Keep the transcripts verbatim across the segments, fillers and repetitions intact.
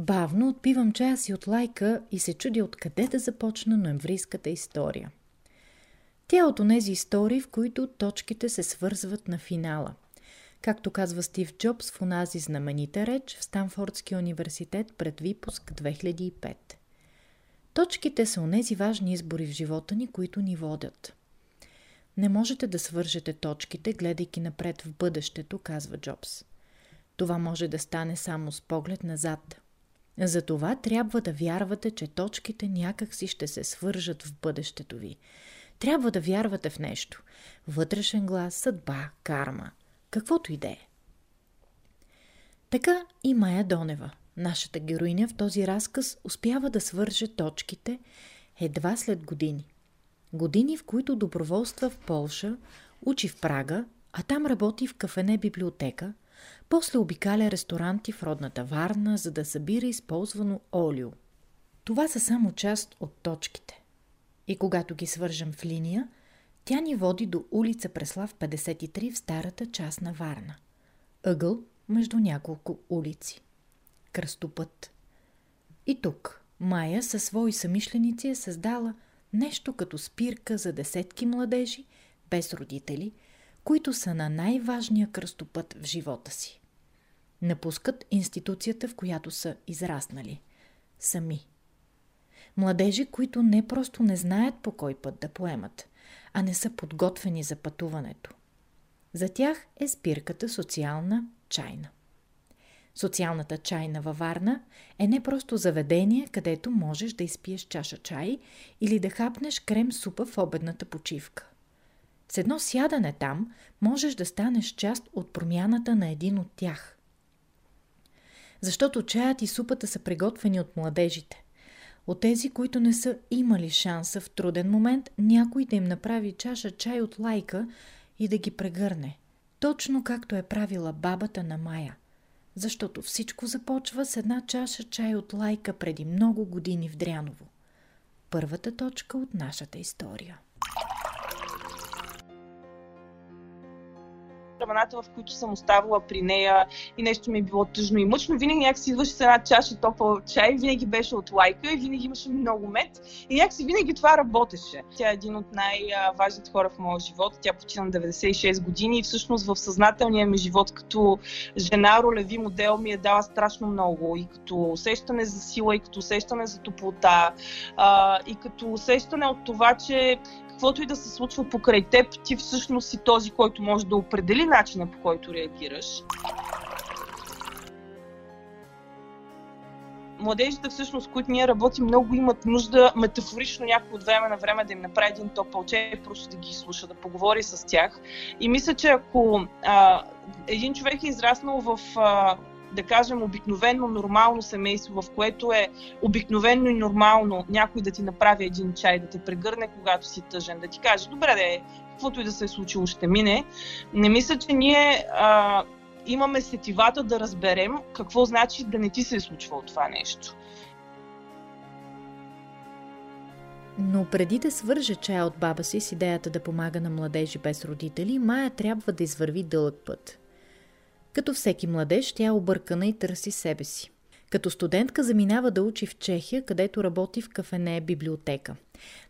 Бавно отпивам чая си от лайка и се чудя откъде да започна ноемврийската история. Тя е от онези истории, в които точките се свързват на финала. Както казва Стив Джобс в онази знаменита реч в Станфордския университет пред випуск две хиляди и пета. Точките са онези важни избори в живота ни, които ни водят. Не можете да свържете точките, гледайки напред в бъдещето, казва Джобс. Това може да стане само с поглед назад. Затова трябва да вярвате, че точките някак си ще се свържат в бъдещето ви. Трябва да вярвате в нещо. Вътрешен глас, съдба, карма. Каквото и да е. Така и Майя Донева, нашата героиня в този разказ, успява да свърже точките едва след години. Години, в които доброволства в Полша, учи в Прага, а там работи в кафене-библиотека, после обикаля ресторанти в родната Варна, за да събира използвано олио. Това са само част от точките. И когато ги свържем в линия, тя ни води до улица Преслав петдесет и три в старата част на Варна. Ъгъл между няколко улици. Кръстопът. И тук Майя със свои съмишленици е създала нещо като спирка за десетки младежи, без родители, които са на най-важния кръстопът в живота си. Напускат институцията, в която са израснали. Сами. Младежи, които не просто не знаят по кой път да поемат, а не са подготвени за пътуването. За тях е спирката Социална чайна. Социалната чайна във Варна е не просто заведение, където можеш да изпиеш чаша чай или да хапнеш крем-супа в обедната почивка. С едно сядане там можеш да станеш част от промяната на един от тях. Защото чаят и супата са приготвени от младежите. От тези, които не са имали шанса в труден момент, някой да им направи чаша чай от лайка и да ги прегърне. Точно както е правила бабата на Майя. Защото всичко започва с една чаша чай от лайка преди много години в Дряново. Първата точка от нашата история. Времената, в които съм оставала при нея и нещо ми е било тъжно и мъчно, винаги някакси идваше с една чаша топъл чай, винаги беше от лайка и винаги имаше много мед и някакси винаги това работеше. Тя е един от най-важните хора в моя живот. Тя почина на деветдесет и шест години и всъщност в съзнателния ми живот като жена, ролеви модел ми е дала страшно много и като усещане за сила, и като усещане за топлота, и като усещане от това, че каквото и да се случва покрай теб, ти всъщност си този, който може да определи начина, по който реагираш. Младежите, всъщност, които ние работим много, имат нужда метафорично някой от време на време да им направи един топъл чай, просто да ги слуша, да поговори с тях. И мисля, че ако а, един човек е израснал в... А, да кажем, обикновено нормално семейство, в което е обикновено и нормално някой да ти направи един чай, да те прегърне, когато си тъжен, да ти каже, добре де, каквото и да се е случило, ще мине. Не мисля, че ние а, имаме сетивата да разберем какво значи да не ти се е случвало това нещо. Но преди да свърже чая от баба си с идеята да помага на младежи без родители, Майя трябва да извърви дълъг път. Като всеки младеж, тя е объркана и търси себе си. Като студентка заминава да учи в Чехия, където работи в кафене-библиотека.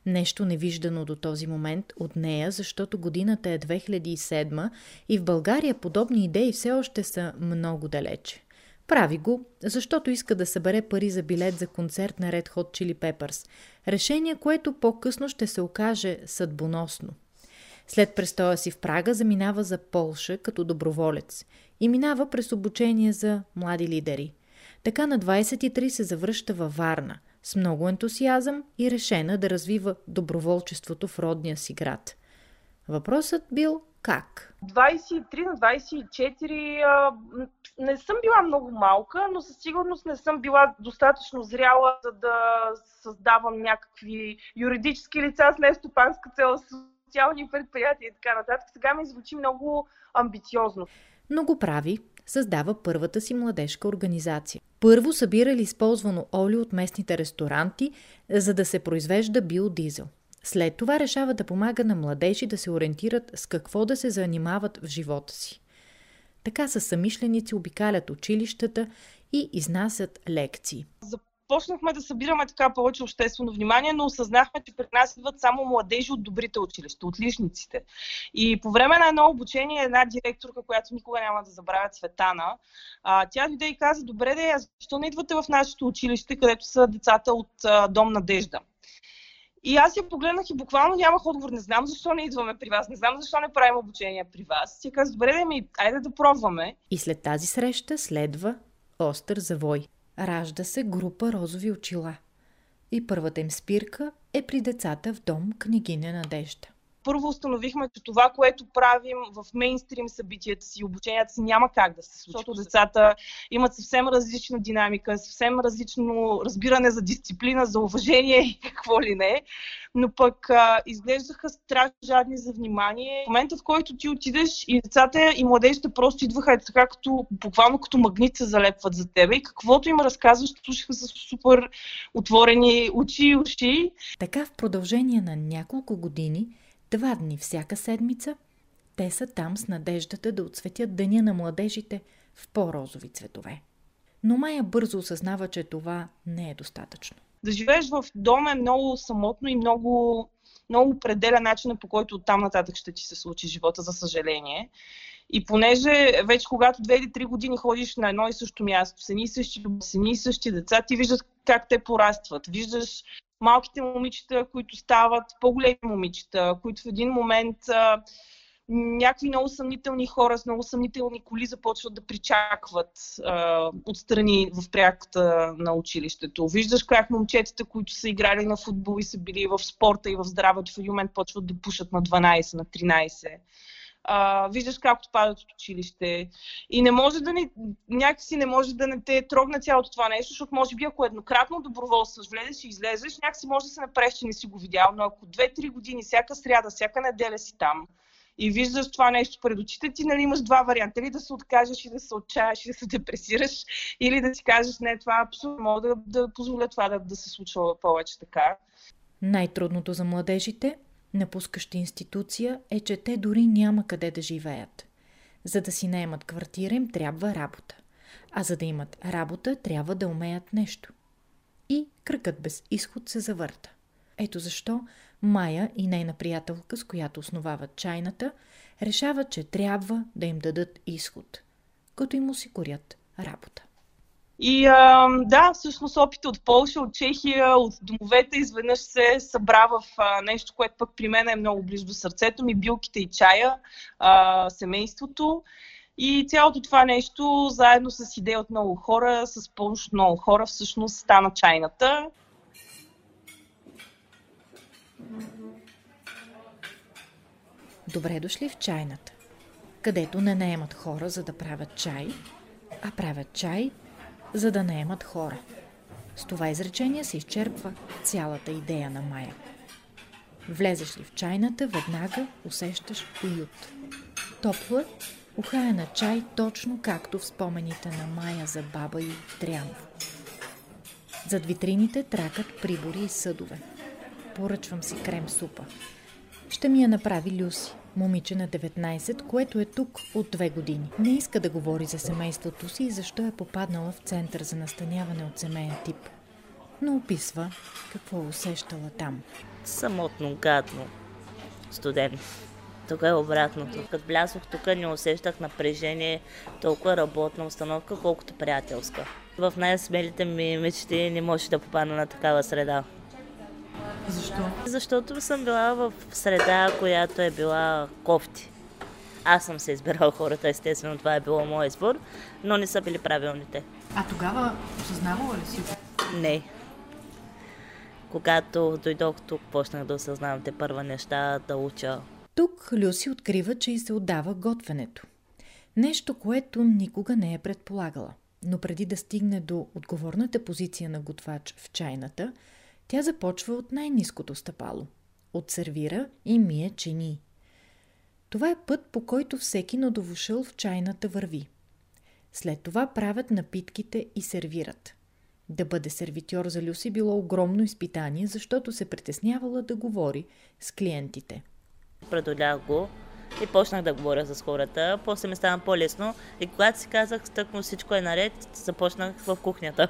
Нещо невиждано до този момент от нея, защото годината е две хиляди и седма и в България подобни идеи все още са много далече. Прави го, защото иска да събере пари за билет за концерт на Red Hot Chili Peppers. Решение, което по-късно ще се окаже съдбоносно. След престоя си в Прага заминава за Полша като доброволец и минава през обучение за млади лидери. Така на двадесет и три се завръща във Варна с много ентусиазъм и решена да развива доброволчеството в родния си град. Въпросът бил как? двадесет и три на двадесет и четири не съм била много малка, но със сигурност не съм била достатъчно зряла, за да създавам някакви юридически лица с нестопанска цел, социални предприятия и така нататък. Сега ми звучи много амбициозно. Но го прави, създава първата си младежка организация. Първо събирали използвано олио от местните ресторанти, за да се произвежда биодизел. След това решава да помага на младежи да се ориентират с какво да се занимават в живота си. Така със съмишленици обикалят училищата и изнасят лекции. Започнахме да събираме така повече обществено внимание, но осъзнахме, че при нас идват само младежи от добрите училища, от личниците. И по време на едно обучение една директорка, която никога няма да забравя, Цветана, тя дойде и каза: добре де, защо не идвате в нашето училище, където са децата от Дом Надежда? И аз я погледнах и буквално нямах отговор. Не знам защо не идваме при вас, не знам защо не правим обучение при вас. Тя каза: добре де, ми, айде да пробваме. И след тази среща следва остър завой. Ражда се група розови очила. И първата им спирка е при децата в дом княгиня Надежда. Първо установихме, че това, което правим в мейнстрим събитията си и обученията си, няма как да се случи. Защото децата имат съвсем различна динамика, съвсем различно разбиране за дисциплина, за уважение и какво ли не. Но пък а, изглеждаха страшно жадни за внимание. В момента, в който ти отидеш, и децата и младежите просто идваха и така, като, буквално като магнит се залепват за тебе. И каквото им разказваш, слушаха с супер отворени очи и уши. Така в продължение на няколко години, два дни всяка седмица, те са там с надеждата да отцветят деня на младежите в по-розови цветове. Но Майя бързо осъзнава, че това не е достатъчно. Да живееш в дома е много самотно и много, много определя начина, по който оттам нататък ще ти се случи живота, за съжаление. И понеже вече когато две или три години ходиш на едно и също място, с едни и същи, с едни и същи деца, ти виждаш как те порастват, виждаш малките момичета, които стават по-големи момичета, които в един момент а, някакви много съмнителни хора с много съмнителни коли започват да причакват а, отстрани в пряката на училището. Виждаш как момчетата, които са играли на футбол и са били в спорта и в здравето, в един момент почват да пушат на дванайсет, на тринайсет. Uh, виждаш как отпадат от училище и не може да не, някакси не може да не те трогне цялото това нещо, защото може би ако еднократно доброволстваш, влезеш и излезеш, някакси може да се направиш, че не си го видял, но ако две-три години, всяка сряда, всяка неделя си там и виждаш това нещо пред очите ти, нали, имаш два варианта, или да се откажеш и да се отчаяш и да се депресираш, или да си кажеш: не, това абсолютно мога да, да позволя това да, да се случва повече така. Най-трудното за младежите, напускаща институция, е, че те дори няма къде да живеят. За да си наемат квартира, им трябва работа. А за да имат работа, трябва да умеят нещо. И кръгът без изход се завърта. Ето защо Майя и нейна приятелка, с която основават чайната, решават, че трябва да им дадат изход, като им осигурят работа. И а, да, всъщност опита от Полша, от Чехия, от домовете изведнъж се събра в а, нещо, което пък при мен е много близо до сърцето ми, билките и чая, а, семейството. И цялото това нещо, заедно с идеи от много хора, с помощ много хора, всъщност стана чайната. Добре дошли в чайната, където не наемат хора, за да правят чай, а правят чай, за да наемат хора. С това изречение се изчерпва цялата идея на Майя. Влезеш ли в чайната, веднага усещаш уют. Топла, ухаяна чай, точно както в спомените на Майя за баба и Дряново. Зад витрините тракат прибори и съдове. Поръчвам си крем-супа. Ще ми я направи Люси, момиче на деветнайсет, което е тук от две години. Не иска да говори за семейството си и защо е попаднала в център за настаняване от семейен тип. Но описва какво е усещала там. Самотно, гадно, студено. Тук е обратното. Като влязох тук, не усещах напрежение, толкова работна установка, колкото приятелска. В най-смелите ми мечти не може да попадна на такава среда. Защо? Защото съм била в среда, която е била кофти. Аз съм се избирала хората, естествено, това е било моя избор, но не са били правилните. А тогава осъзнавала ли си? Не. Когато дойдох тук, почнах да осъзнавам те първа неща, да уча. Тук Люси открива, че и се отдава готвенето. Нещо, което никога не е предполагала. Но преди да стигне до отговорната позиция на готвач в чайната, тя започва от най-ниското стъпало. Отсервира и мие чини. Това е път, по който всеки надовушъл в чайната върви. След това правят напитките и сервират. Да бъде сервитьор за Люси било огромно изпитание, защото се притеснявала да говори с клиентите. Предолях го, и почнах да говоря с хората. После ми стана по-лесно и когато си казах, стъкно всичко е наред, започнах в кухнята.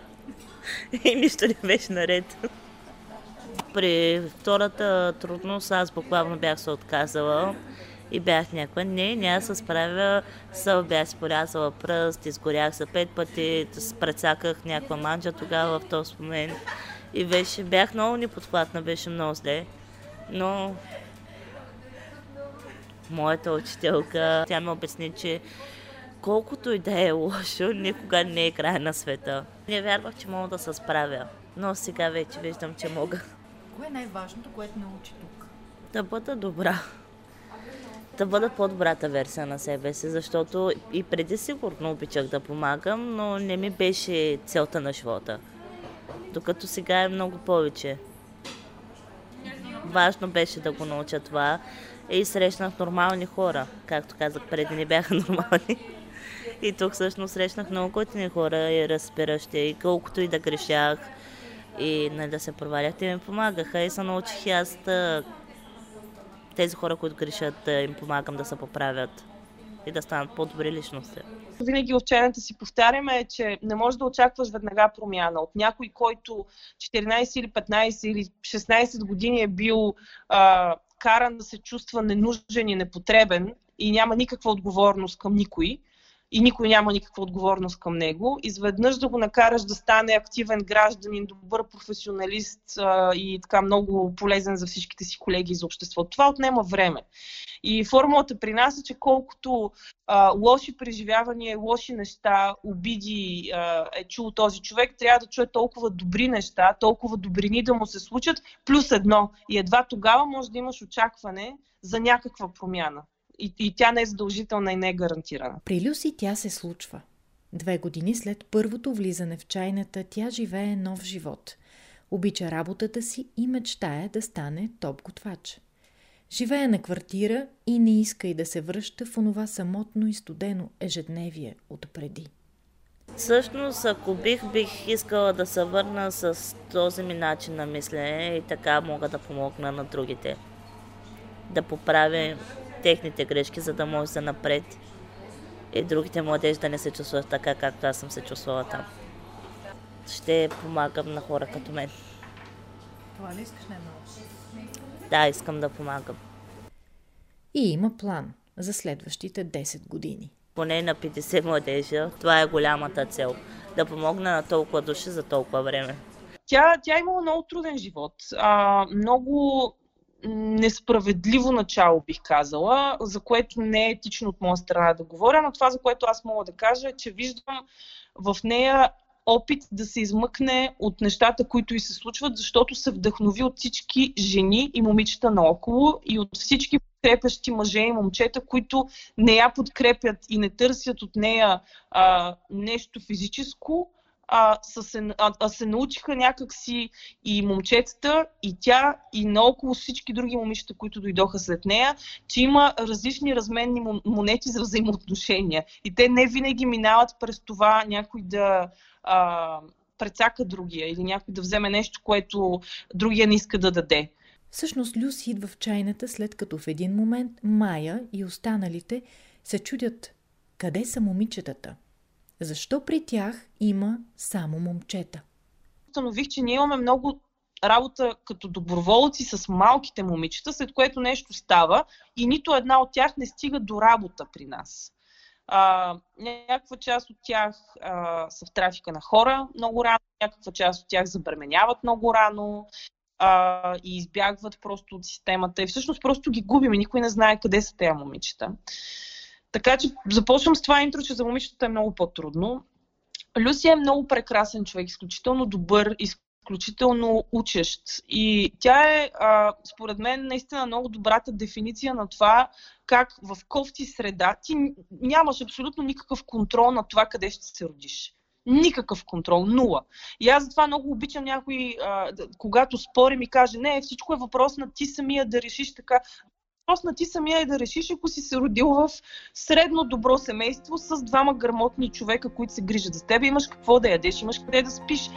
И нищо не беше наред. При втората трудност аз буквално бях се отказала и бях някаква. Не, няма се справя, съл бях порязала пръст, изгорях се пет пъти, прецаках някаква манджа тогава в този момент. И беше, бях много неподхватна, беше много зле, но моята учителка, тя ми обясни, че колкото и да е лошо, никога не е край на света. Не вярвах, че мога да се справя, но сега вече виждам, че мога. Кое е най-важното, което научи тук? Да бъда добра. Да бъда по-добрата версия на себе си, защото и преди сигурно обичах да помагам, но не ми беше целта на живота. Докато сега е много повече. Важно беше да го науча това и срещнах нормални хора. Както казах, преди не бяха нормални. И тук всъщност срещнах много готини хора и разбиращи, и колкото и да грешах, и не да се провалях, те ми помагаха и се научих и аз да... тези хора, които грешат, да им помагам да се поправят и да станат по-добри личности. Винаги в чайната си повтаряме, че не можеш да очакваш веднага промяна от някой, който четиринайсет или петнайсет или шестнайсет години е бил а, каран да се чувства ненужен и непотребен и няма никаква отговорност към никой и никой няма никаква отговорност към него. Изведнъж да го накараш да стане активен гражданин, добър професионалист а, и така много полезен за всичките си колеги и за обществото. Това отнема време. И формулата при нас е, че колкото а, лоши преживявания, лоши неща, обиди а, е чул този човек, трябва да чуе толкова добри неща, толкова добрини да му се случат, плюс едно. И едва тогава може да имаш очакване за някаква промяна. И, и тя не е задължителна и не е гарантирана. При Люси тя се случва. Две години след първото влизане в чайната, тя живее нов живот. Обича работата си и мечтае да стане топ-готвач. Живее на квартира и не иска и да се връща в онова самотно и студено ежедневие отпреди. Всъщност, ако бих, бих искала да се върна с този ми начин на мислене и така мога да помогна на другите. Да поправя техните грешки, за да може да напред и другите младежи да не се чувстват така, както аз съм се чувствала там. Ще помагам на хора като мен. Това ли искаш най-много? Да, искам да помагам. И има план за следващите десет години. Поне на петдесет младежа, това е голямата цел. Да помогна на толкова души за толкова време. Тя, тя имала много труден живот. А, много... несправедливо начало, бих казала, за което не е етично от моя страна да говоря, но това, за което аз мога да кажа, е, че виждам в нея опит да се измъкне от нещата, които ѝ се случват, защото се вдъхнови от всички жени и момичета наоколо и от всички подкрепящи мъже и момчета, които не я подкрепят и не търсят от нея а, нещо физическо, А се, а, а се научиха някакси и момчетата, и тя, и наоколо всички други момичета, които дойдоха след нея, че има различни разменни монети за взаимоотношения. И те не винаги минават през това някой да а, прецака другия или някой да вземе нещо, което другия не иска да даде. Всъщност Люси идва в чайната, след като в един момент Майя и останалите се чудят къде са момичетата. Защо при тях има само момчета? Установих, че ние имаме много работа като доброволци с малките момичета, след което нещо става и нито една от тях не стига до работа при нас. А, някаква част от тях а, са в трафика на хора много рано, някаква част от тях забременяват много рано а, и избягват просто от системата. И всъщност просто ги губим и никой не знае къде са тези момичета. Така че започвам с това интро, че за момичетата е много по-трудно. Люси е много прекрасен човек, изключително добър, изключително учещ. И тя е, а, според мен, наистина много добрата дефиниция на това, как в кофти среда ти нямаш абсолютно никакъв контрол на това къде ще се родиш. Никакъв контрол, нула. И аз затова много обичам някой, а, когато спорим и каже, не, всичко е въпрос на ти самия да решиш така. Просто ти самия и да решиш, ако си се родил в средно добро семейство с двама грамотни човека, които се грижат за теб. Имаш какво да ядеш, имаш къде да спиш.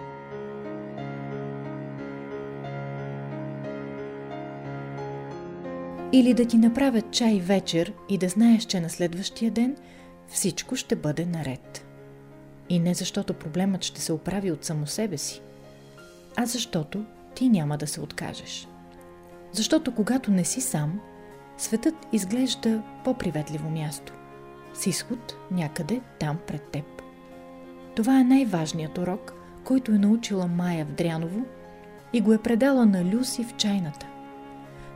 Или да ти направят чай вечер и да знаеш, че на следващия ден всичко ще бъде наред. И не защото проблемът ще се оправи от само себе си, а защото ти няма да се откажеш. Защото когато не си сам, светът изглежда по-приветливо място. С изход някъде там пред теб. Това е най-важният урок, който е научила Майя в Дряново и го е предала на Люси в чайната.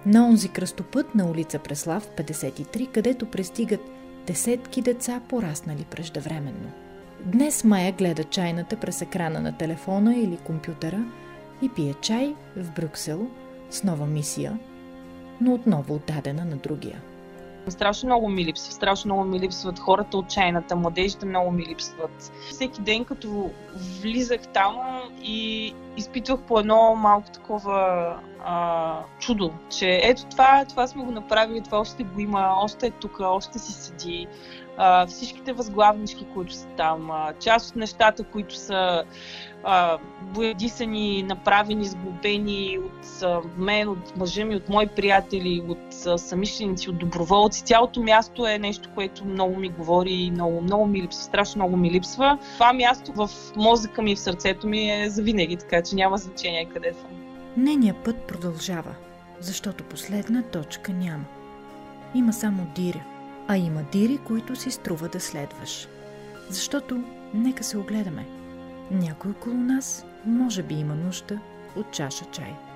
На онзи кръстопът на улица Преслав петдесет и три, където престигат десетки деца, пораснали преждевременно. Днес Майя гледа чайната през екрана на телефона или компютъра и пие чай в Брюксел с нова мисия, но отново отдадена на другия. Страшно много ми липсват, страшно много ми липсват хората от чайната, младежите много ми липсват. Всеки ден, като влизах там и изпитвах по едно малко такова а, чудо, че ето това, това сме го направили, това още го има, още е тук, още си седи. А, всичките възглавнички, които са там, а, част от нещата, които са а, боядисани, направени, сглобени от а, мен, от мъжа ми, от мои приятели, от а, самишленици, от доброволци. Цялото място е нещо, което много ми говори и много, много ми липсва, страшно много ми липсва. Това място в мозъка ми и в сърцето ми е завинаги, така че няма значение къде съм. Нейният път продължава, защото последна точка няма. Има само диря. А има дири, които си струва да следваш. Защото, нека се огледаме, някой около нас може би има нужда от чаша чай.